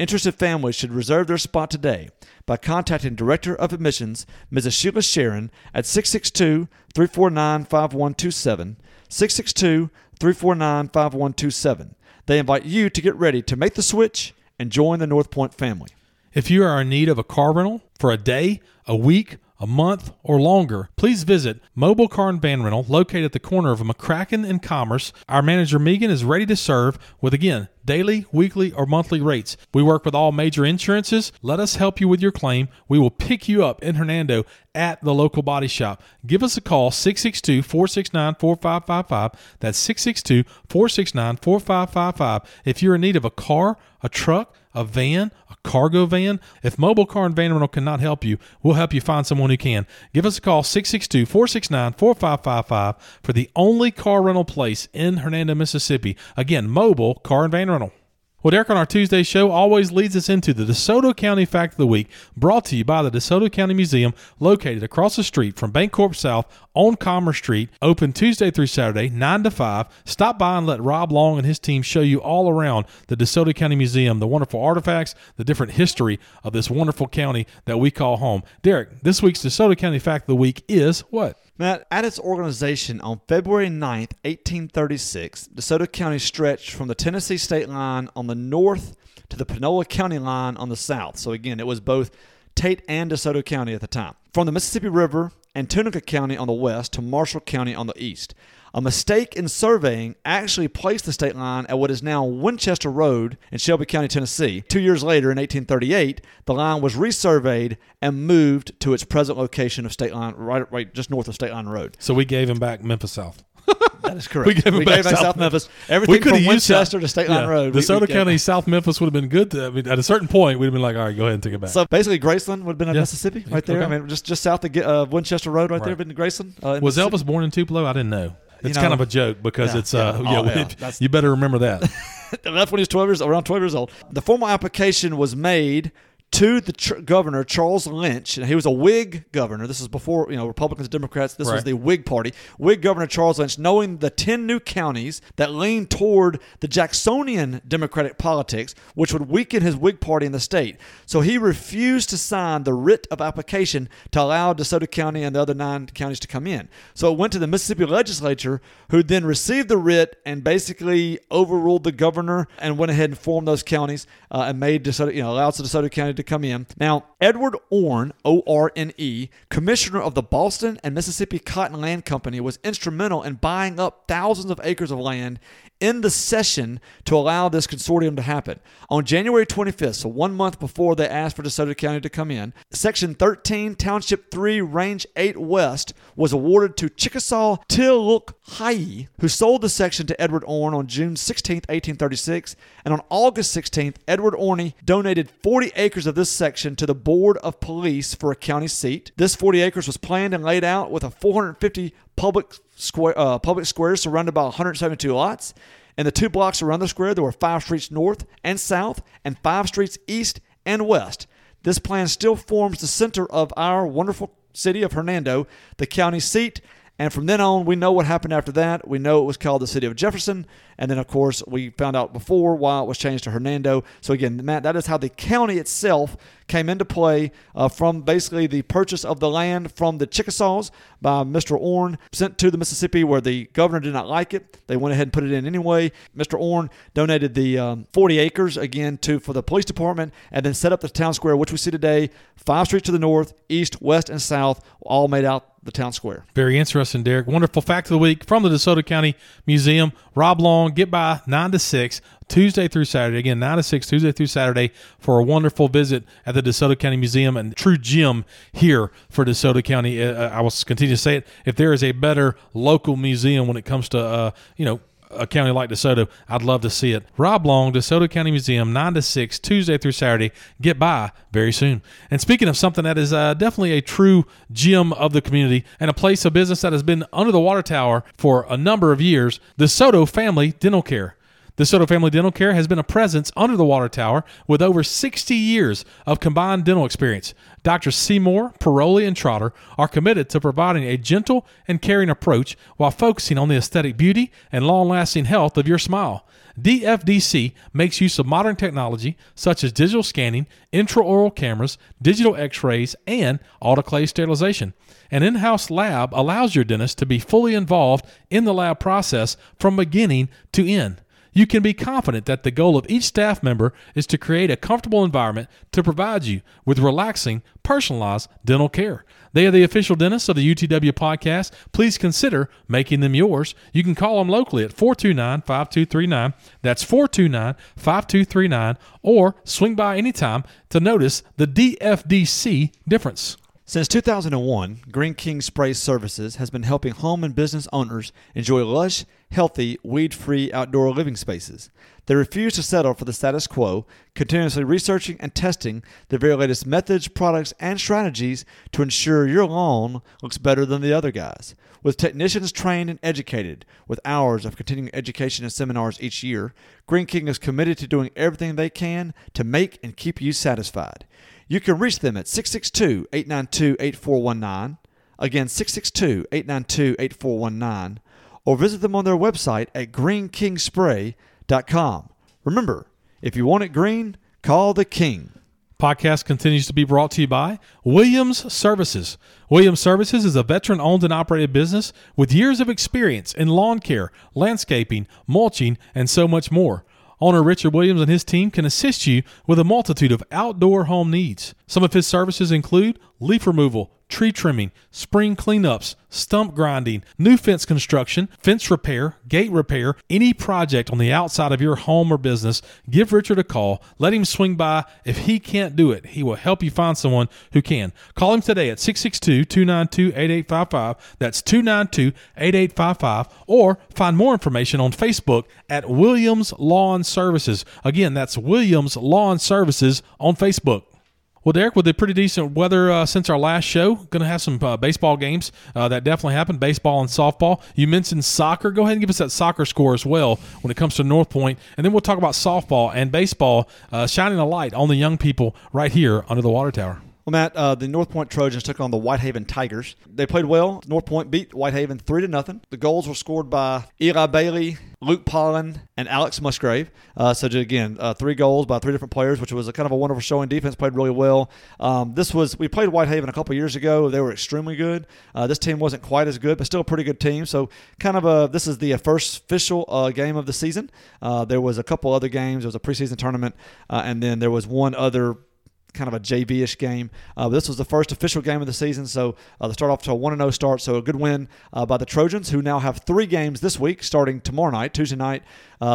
Interested families should reserve their spot today by contacting Director of Admissions, Mrs. Sheila Sharon, at 662-349-5127, 662-349-5127. They invite you to get ready to make the switch and join the North Point family. If you are in need of a car rental for a day, a week, a month, or longer, please visit Mobile Car and Van Rental located at the corner of McCracken and Commerce. Our manager Megan is ready to serve with, again, daily, weekly, or monthly rates. We work with all major insurances. Let us help you with your claim. We will pick you up in Hernando at the local body shop. Give us a call, 662-469-4555. That's 662-469-4555. If you're in need of a car, a truck, a van, a cargo van. If Mobile Car and Van Rental cannot help you, we'll help you find someone who can. Give us a call, 662-469-4555 for the only car rental place in Hernando, Mississippi. Again, Mobile Car and Van Rental. Well, Derek, on our Tuesday show always leads us into the DeSoto County Fact of the Week, brought to you by the DeSoto County Museum, located across the street from Bancorp South on Commerce Street, open Tuesday through Saturday, 9 to 5. Stop by and let Rob Long and his team show you all around the DeSoto County Museum, the wonderful artifacts, the different history of this wonderful county that we call home. Derek, this week's DeSoto County Fact of the Week is what? Matt, at its organization on February 9th, 1836, DeSoto County stretched from the Tennessee state line on the north to the Panola County line on the south. So again, it was both Tate and DeSoto County at the time. From the Mississippi River and Tunica County on the west to Marshall County on the east. A mistake in surveying actually placed the state line at what is now Winchester Road in Shelby County, Tennessee. 2 years later, in 1838, the line was resurveyed and moved to its present location of state line, right just north of State Line Road. So we gave him back Memphis South. That is correct. We gave back South Memphis. Everything from Winchester to State Line Road. DeSoto County, South Memphis would have been good. At a certain point, we'd have been like, all right, go ahead and take it back. So basically, Graceland would have been in Mississippi right there. Okay. I mean, just south of Winchester Road right there, been Graceland. Was Elvis born in Tupelo? I didn't know. It's kind of a joke because it's you better remember that. That's when he was around 12 years old. The formal application was made to the governor, Charles Lynch, and he was a Whig governor. This is before, Republicans, Democrats. This was the Whig party. Whig governor Charles Lynch, knowing the 10 new counties that leaned toward the Jacksonian Democratic politics, which would weaken his Whig party in the state. So he refused to sign the writ of application to allow DeSoto County and the other 9 counties to come in. So it went to the Mississippi legislature, who then received the writ and basically overruled the governor and went ahead and formed those counties and made DeSoto, allowed DeSoto County to come in. Now, Edward Orne, O-R-N-E, commissioner of the Boston and Mississippi Cotton Land Company, was instrumental in buying up thousands of acres of land in the session to allow this consortium to happen. On January 25th, so 1 month before they asked for DeSoto County to come in, Section 13, Township 3, Range 8 West was awarded to Chickasaw Tiluk-Hayi, who sold the section to Edward Orne on June 16th, 1836, and on August 16th, Edward Orne donated 40 acres of this section to the Board of Police for a county seat. This 40 acres was planned and laid out with a 450 public square surrounded by 172 lots. In the 2 blocks around the square, there were 5 streets north and south and 5 streets east and west. This plan still forms the center of our wonderful city of Hernando, the county seat. And from then on, we know what happened after that. We know it was called the City of Jefferson. And then, of course, we found out before why it was changed to Hernando. So, again, Matt, that is how the county itself came into play from basically the purchase of the land from the Chickasaws by Mr. Orne, sent to the Mississippi where the governor did not like it. They went ahead and put it in anyway. Mr. Orne donated the 40 acres, again, for the police department, and then set up the town square, which we see today, 5 streets to the north, east, west, and south, all made out the town square. Very interesting, Derek. Wonderful fact of the week from the DeSoto County Museum. Rob Long, get by 9 to 6. Tuesday through Saturday, again, 9 to 6, Tuesday through Saturday, for a wonderful visit at the DeSoto County Museum and true gem here for DeSoto County. I will continue to say it. If there is a better local museum when it comes to, a county like DeSoto, I'd love to see it. Rob Long, DeSoto County Museum, 9 to 6, Tuesday through Saturday. Get by very soon. And speaking of something that is definitely a true gem of the community and a place of business that has been under the water tower for a number of years, DeSoto Family Dental Care. DeSoto Family Dental Care has been a presence under the water tower with over 60 years of combined dental experience. Dr. Seymour, Paroli, and Trotter are committed to providing a gentle and caring approach while focusing on the aesthetic beauty and long-lasting health of your smile. DFDC makes use of modern technology such as digital scanning, intraoral cameras, digital x-rays, and autoclave sterilization. An in-house lab allows your dentist to be fully involved in the lab process from beginning to end. You can be confident that the goal of each staff member is to create a comfortable environment to provide you with relaxing, personalized dental care. They are the official dentists of the UTW podcast. Please consider making them yours. You can call them locally at 429-5239. That's 429-5239. Or swing by anytime to notice the DFDC difference. Since 2001, Green King Spray Services has been helping home and business owners enjoy lush, healthy, weed-free outdoor living spaces. They refuse to settle for the status quo, continuously researching and testing the very latest methods, products, and strategies to ensure your lawn looks better than the other guys. With technicians trained and educated, with hours of continuing education and seminars each year, Green King is committed to doing everything they can to make and keep you satisfied. You can reach them at 662-892-8419, again 662-892-8419, or visit them on their website at greenkingspray.com. Remember, if you want it green, call the king. Podcast continues to be brought to you by Williams Services. Williams Services is a veteran-owned and operated business with years of experience in lawn care, landscaping, mulching, and so much more. Owner Richard Williams and his team can assist you with a multitude of outdoor home needs. Some of his services include leaf removal, tree trimming, spring cleanups, stump grinding, new fence construction, fence repair, gate repair, any project on the outside of your home or business. Give Richard a call. Let him swing by. If he can't do it, he will help you find someone who can. Call him today at 662-292-8855. That's 292-8855. Or find more information on Facebook at Williams Lawn Services. Again, that's Williams Lawn Services on Facebook. Well, Derek, with the pretty decent weather since our last show, going to have some baseball games that definitely happened, baseball and softball. You mentioned soccer. Go ahead and give us that soccer score as well when it comes to North Point. And then we'll talk about softball and baseball shining a light on the young people right here under the water tower. Well, Matt, the North Point Trojans took on the Whitehaven Tigers. They played well. North Point beat Whitehaven 3-0. The goals were scored by Eli Bailey, Luke Pollan, and Alex Musgrave. So, three goals by three different players, which was a kind of a wonderful showing. Defense played really well. We played Whitehaven a couple years ago. They were extremely good. This team wasn't quite as good, but still a pretty good team. So, this is the first official game of the season. There was a couple other games. There was a preseason tournament, and then there was one other kind of a JV-ish game. But this was the first official game of the season, so they start off to a 1-0 start, so a good win by the Trojans, who now have three games this week, starting tomorrow night, Tuesday night.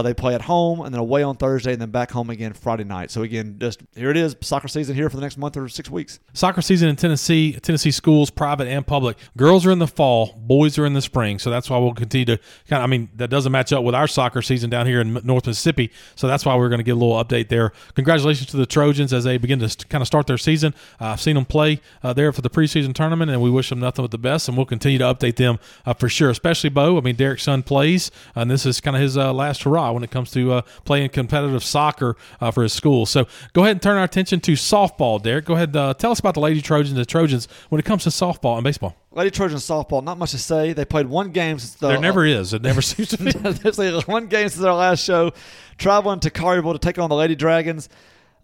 They play at home and then away on Thursday and then back home again Friday night. So, again, just here it is, soccer season here for the next month or 6 weeks. Soccer season in Tennessee schools, private and public. Girls are in the fall, boys are in the spring, so that's why we'll continue to that doesn't match up with our soccer season down here in North Mississippi, so that's why we're going to get a little update there. Congratulations to the Trojans as they begin to kind of start their season. I've seen them play there for the preseason tournament, and we wish them nothing but the best, and we'll continue to update them for sure, especially Bo. I mean, Derek's son plays, and this is kind of his last hurrah when it comes to playing competitive soccer for his school. So go ahead and turn our attention to softball, Derek. Go ahead and tell us about the Lady Trojans, when it comes to softball and baseball. Lady Trojans softball, not much to say. They played one game since the— There never is. It never seems to be. There's one game since our last show, traveling to Carville to take on the Lady Dragons.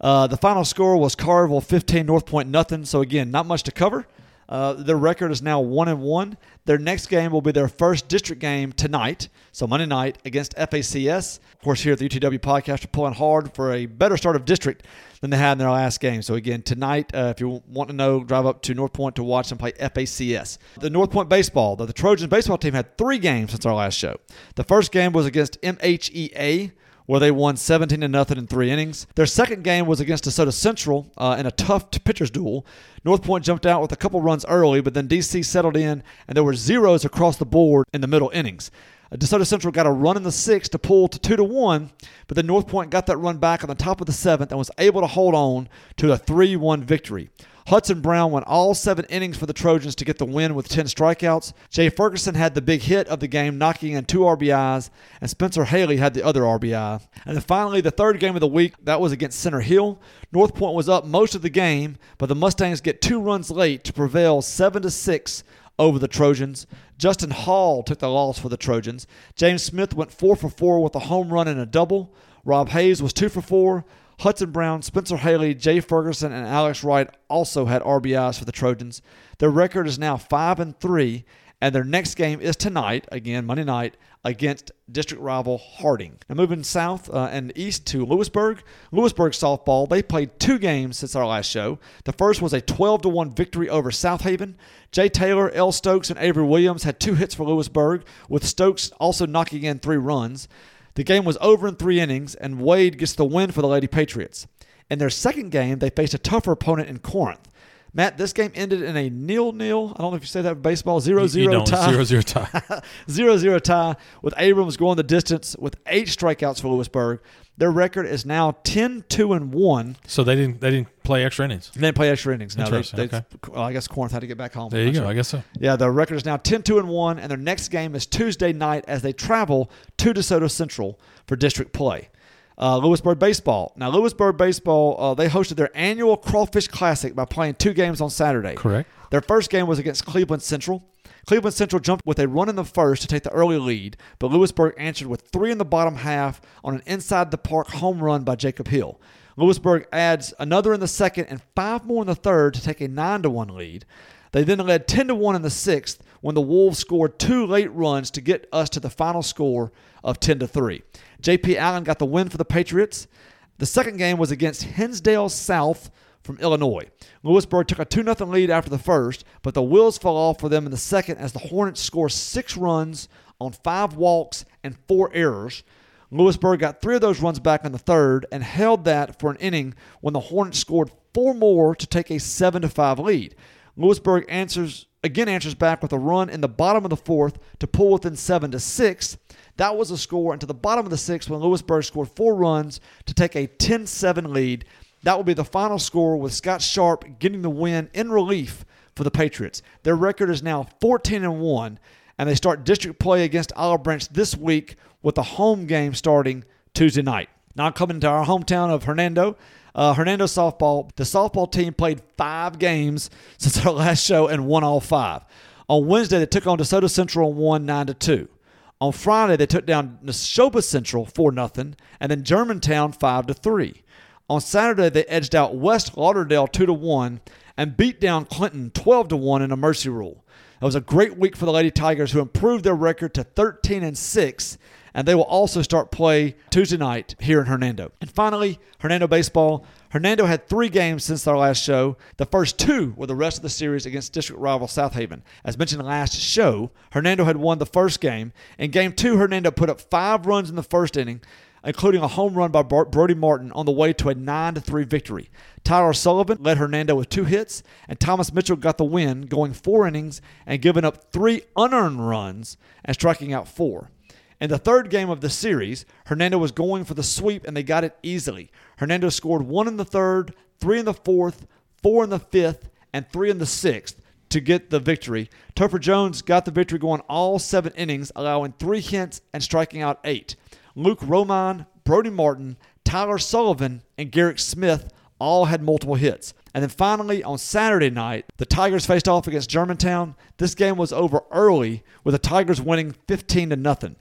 The final score was Carville 15, North Point 0. So, again, not much to cover. Their record is now 1-1. Their next game will be their first district game tonight, so Monday night, against FACS. Of course, here at the UTW podcast, we're pulling hard for a better start of district than they had in their last game. So, again, tonight, if you want to know, drive up to North Point to watch them play FACS. The North Point baseball, the Trojans baseball team had three games since our last show. The first game was against MHEA, where they won 17-0 in three innings. Their second game was against DeSoto Central in a tough pitcher's duel. North Point jumped out with a couple runs early, but then DC settled in, and there were zeros across the board in the middle innings. DeSoto Central got a run in the sixth to pull to 2-1, but then North Point got that run back on the top of the seventh and was able to hold on to a 3-1 victory. Hudson Brown went all 7 innings for the Trojans to get the win with 10 strikeouts. Jay Ferguson had the big hit of the game, knocking in 2 RBIs, and Spencer Haley had the other RBI. And then finally, the third game of the week, that was against Center Hill. North Point was up most of the game, but the Mustangs get 2 runs late to prevail 7-6 over the Trojans. Justin Hall took the loss for the Trojans. James Smith went 4 for 4 with a home run and a double. Rob Hayes was 2 for 4. Hudson Brown, Spencer Haley, Jay Ferguson, and Alex Wright also had RBIs for the Trojans. Their record is now 5-3, and their next game is tonight, again, Monday night, against district rival Harding. Now moving south and east to Lewisburg. Lewisburg softball, they played 2 games since our last show. The first was a 12-1 victory over South Haven. Jay Taylor, L. Stokes, and Avery Williams had 2 hits for Lewisburg, with Stokes also knocking in 3 runs. The game was over in 3 innings, and Wade gets the win for the Lady Patriots. In their second game, they faced a tougher opponent in Corinth. Matt, this game ended in a 0-0. I don't know if you say that in baseball. 0-0 tie. 0-0 tie. 0-0 tie, with Abrams going the distance with 8 strikeouts for Lewisburg. Their record is now 10-2-1. So they didn't play extra innings. They didn't play extra innings. No, okay. Well, I guess Corinth had to get back home. There you go. Sure. I guess so. Yeah, their record is now 10-2-1, and their next game is Tuesday night as they travel to DeSoto Central for district play. Lewisburg baseball. Now, Lewisburg baseball, they hosted their annual Crawfish Classic by playing 2 games on Saturday. Correct. Their first game was against Cleveland Central. Cleveland Central jumped with a run in the first to take the early lead, but Lewisburg answered with 3 in the bottom half on an inside-the-park home run by Jacob Hill. Lewisburg adds another in the second and 5 more in the third to take a 9-1 lead. They then led 10-1 in the sixth when the Wolves scored 2 late runs to get us to the final score of 10-3. J.P. Allen got the win for the Patriots. The second game was against Hinsdale South from Illinois. Lewisburg took a 2-0 lead after the first, but the wheels fell off for them in the second as the Hornets scored 6 runs on 5 walks and 4 errors. Lewisburg got 3 of those runs back in the third and held that for an inning when the Hornets scored 4 more to take a 7-5 lead. Lewisburg answers back with a run in the bottom of the fourth to pull within 7-6. That was a score into the bottom of the sixth when Lewisburg scored 4 runs to take a 10-7 lead. That will be the final score, with Scott Sharp getting the win in relief for the Patriots. Their record is now 14-1, and they start district play against Olive Branch this week with a home game starting Tuesday night. Now coming to our hometown of Hernando. Hernando softball. The softball team played 5 games since our last show and won all 5. On Wednesday, they took on DeSoto Central and won 9-2. On Friday, they took down Neshoba Central 4-0, and then Germantown 5-3. On Saturday, they edged out West Lauderdale 2-1 and beat down Clinton 12-1 in a mercy rule. It was a great week for the Lady Tigers, who improved their record to 13-6, and they will also start play Tuesday night here in Hernando. And finally, Hernando baseball. Hernando had 3 games since our last show. The first 2 were the rest of the series against district rival South Haven. As mentioned last show, Hernando had won the first game. In game 2, Hernando put up 5 runs in the first inning, including a home run by Brody Martin on the way to a 9-3 victory. Tyler Sullivan led Hernando with 2 hits, and Thomas Mitchell got the win, going 4 innings and giving up 3 unearned runs and striking out 4. In the third game of the series, Hernando was going for the sweep, and they got it easily. Hernando scored 1 in the third, 3 in the fourth, 4 in the fifth, and 3 in the sixth to get the victory. Topher Jones got the victory going all 7 innings, allowing 3 hits and striking out 8. Luke Romine, Brody Martin, Tyler Sullivan, and Garrick Smith all had multiple hits. And then finally, on Saturday night, the Tigers faced off against Germantown. This game was over early, with the Tigers winning 15-0.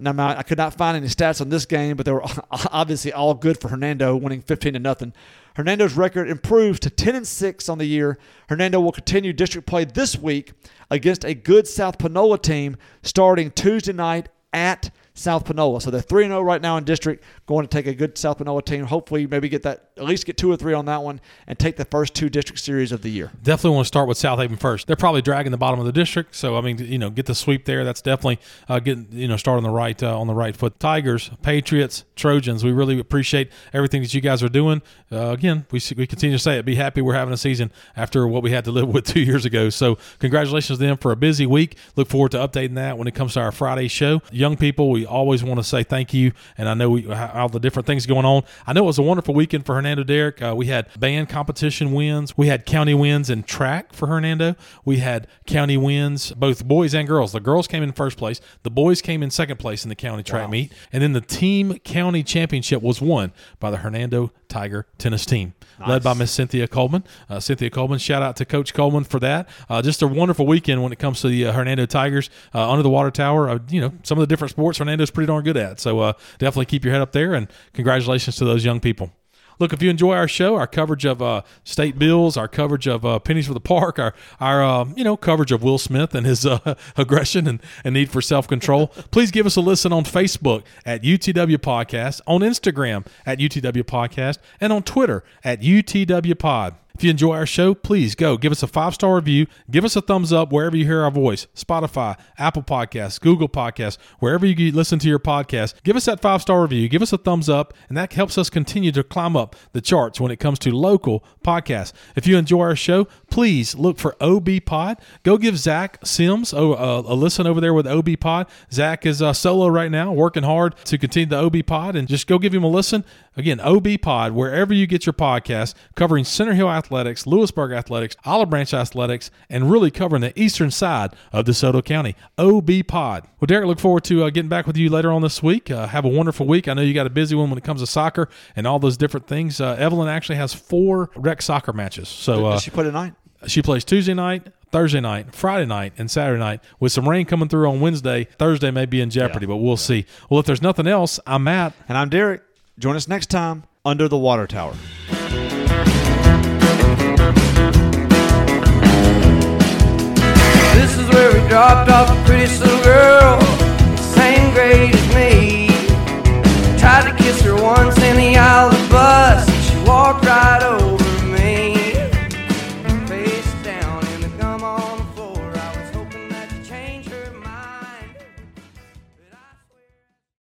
Now, I could not find any stats on this game, but they were obviously all good for Hernando, winning 15-0. Hernando's record improves to 10-6 on the year. Hernando will continue district play this week against a good South Panola team starting Tuesday night at South Panola. So they're 3-0 right now in district, going to take a good South Panola team. Hopefully maybe get that, at least get 2 or 3 on that one and take the first 2 district series of the year. Definitely want to start with South Haven first. They're probably dragging the bottom of the district. So, I mean, you know, get the sweep there. That's definitely getting, you know, start on the right foot. Tigers, Patriots, Trojans. We really appreciate everything that you guys are doing. Again, we continue to say it. Be happy we're having a season after what we had to live with 2 years ago. So congratulations to them for a busy week. Look forward to updating that when it comes to our Friday show. Young people, we always want to say thank you. And I know all the different things going on. I know it was a wonderful weekend for Hernando Derrick. We had band competition wins. We had county wins in track for Hernando. We had county wins, both boys and girls. The girls came in first place. The boys came in second place in the county track meet. And then the team county championship was won by the Hernando Tiger tennis team, led by Miss Cynthia Coleman. Cynthia Coleman, shout out to Coach Coleman for that. Just a wonderful weekend when it comes to the Hernando Tigers. Under the Water Tower, you know, some of the different sports Hernando's pretty darn good at. So definitely keep your head up there, and congratulations to those young people. Look, if you enjoy our show, our coverage of state bills, our coverage of pennies for the park, our coverage of Will Smith and his aggression and need for self-control, please give us a listen on Facebook at UTW Podcast, on Instagram at UTW Podcast, and on Twitter at UTW Pod. If you enjoy our show, please go give us a 5-star review. Give us a thumbs up wherever you hear our voice, Spotify, Apple Podcasts, Google Podcasts, wherever you listen to your podcast. Give us that 5-star review. Give us a thumbs up, and that helps us continue to climb up the charts when it comes to local podcasts. If you enjoy our show, please look for OB Pod. Go give Zach Sims a listen over there with OB Pod. Zach is solo right now, working hard to continue the OB Pod, and just go give him a listen. Again, OB Pod, wherever you get your podcast, covering Center Hill Athletics, Lewisburg Athletics, Olive Branch Athletics, and really covering the eastern side of DeSoto County. OB Pod. Well, Derek, look forward to getting back with you later on this week. Have a wonderful week. I know you got a busy one when it comes to soccer and all those different things. Evelyn actually has 4 rec soccer matches. So does she play tonight? She plays Tuesday night, Thursday night, Friday night, and Saturday night. With some rain coming through on Wednesday, Thursday may be in jeopardy, but we'll see. Well, if there's nothing else, I'm Matt. And I'm Derek. Join us next time, Under the Water Tower. This is where we dropped off a pretty little girl, same grade as me.